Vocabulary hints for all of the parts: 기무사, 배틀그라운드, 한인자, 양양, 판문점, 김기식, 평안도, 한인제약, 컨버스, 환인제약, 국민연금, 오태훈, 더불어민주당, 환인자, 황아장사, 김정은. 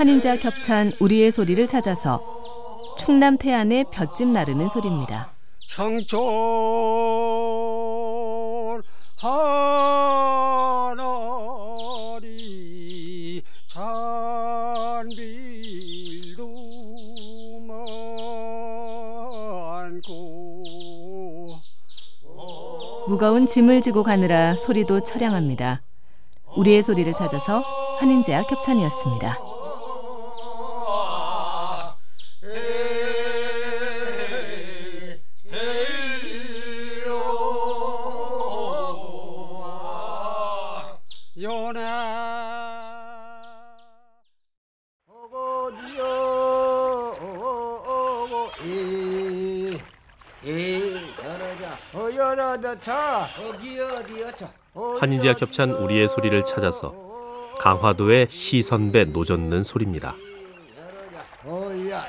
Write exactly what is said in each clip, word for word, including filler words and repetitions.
환인자 겹찬 우리의 소리를 찾아서 충남 태안의 볏짚 나르는 소리입니다. 청초하나리 잔빌도 많고 무거운 짐을 지고 가느라 소리도 처량합니다. 우리의 소리를 찾아서 한인제약 협찬이었습니다. 한인지학 협찬 우리의 소리를 찾아서 강화도의 시선배 노젓는 소리입니다. 어이야,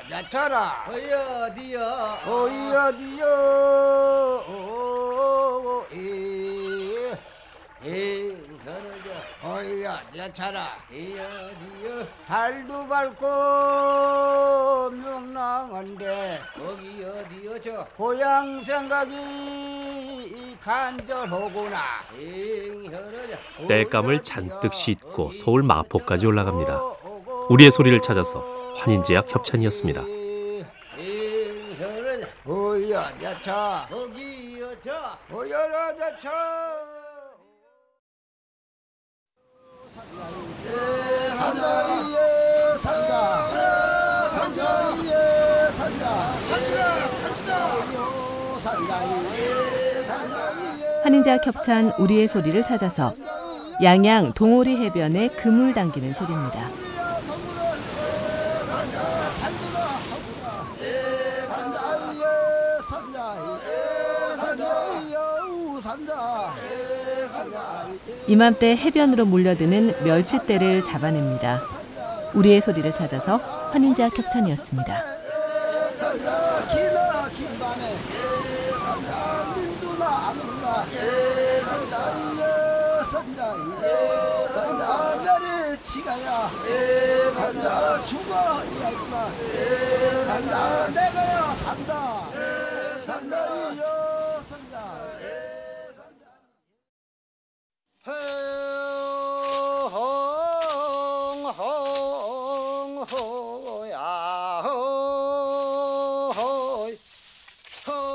야차라. 이야디요. 달도 밝고 명랑한데 거기 어디요 저 고향 생각이 간절하구나. 땔감을 잔뜩 씻고 서울 마포까지 올라갑니다. 우리의 소리를 찾아서 환인제약 협찬이었습니다. 어이야, 야차. 거기요 저. 어여라 야차. 한인자 겹찬 우리의 소리를 찾아서 양양 동오리 해변에 그물 당기는 소리입니다. 이맘때 해변으로 몰려드는 멸치떼를 잡아냅니다. 우리의 소리를 찾아서 환인자 겹찬이었습니다.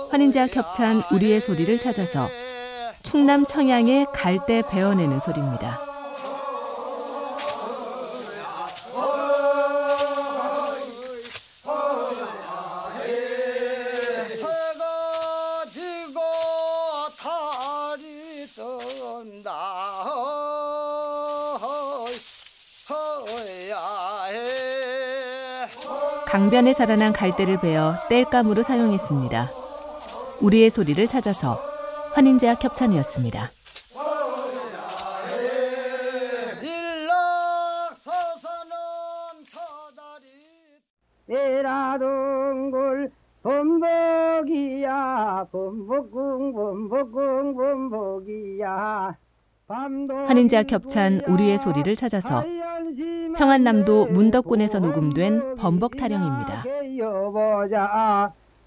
환인자 겹찬 우리의 소리를 찾아서 충남 청양의 갈대 베어내는 소리입니다. 강변에 자라난 갈대를 베어 땔감으로 사용했습니다. 우리의 소리를 찾아서 환인제약 협찬이었습니다. 내라동굴 범벅이야 범벅궁 범벅궁 범벅이야. 환인제약 협찬 우리의 소리를 찾아서 평안남도 문덕군에서 녹음된 범벅 타령입니다.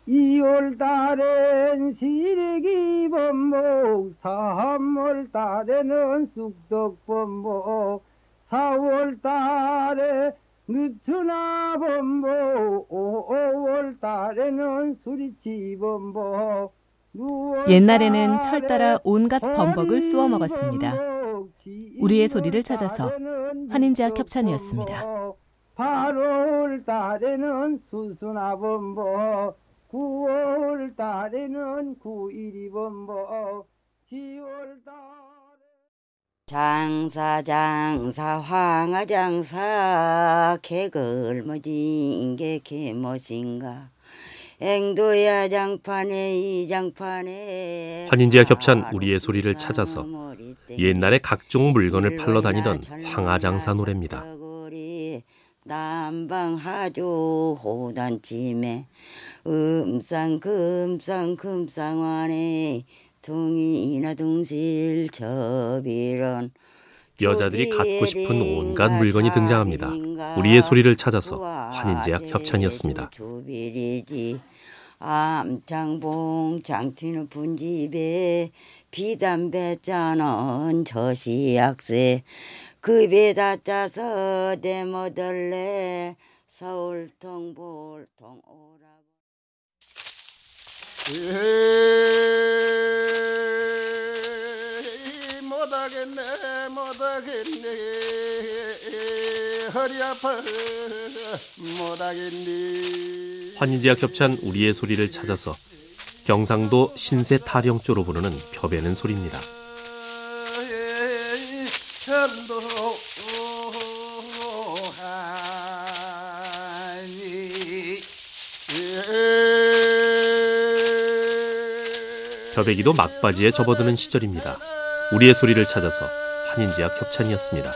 이월달엔 시래기 범벅, 삼월달에는 쑥덕 범벅, 사월달에 느추나 범벅, 오월달에는 수리치 범벅. 옛날에는 철 따라 온갖 범벅을 쑤어 먹었습니다. 우리의 소리를 찾아서 환인제약 협찬이었습니다. 팔월달에는 수수나 범벅, 구월달에는 구일이 범벅, 시월달에 장사 장사 황하 장사 개걸머진 게 개멋인가. 앵도야 장판에 이 장판에. 환인제약 협찬 우리의 소리를 찾아서 옛날에 각종 물건을 팔러 다니던 황하장사 노래입니다. 남방하조 호단찜에 음상 금상 금상환에 동이나 동실 저비론 여자들이 갖고 싶은 온갖 물건이 등장합니다. 우리의 소리를 찾아서 환인제약 협찬이었습니다. 암장봉 장튀는 분집에 비담배짜는 저시약세 급에다 짜서 대모들래 서울통 볼통 오라. 에이, 못하겠네 못하겠네 허리 아파 못하겠네. 환인제약 협찬 우리의 소리를 찾아서 경상도 신세 타령조로 부르는 벼베는 소리입니다. 벼베기도 막바지에 접어드는 시절입니다. 우리의 소리를 찾아서 한인제약 협찬이었습니다.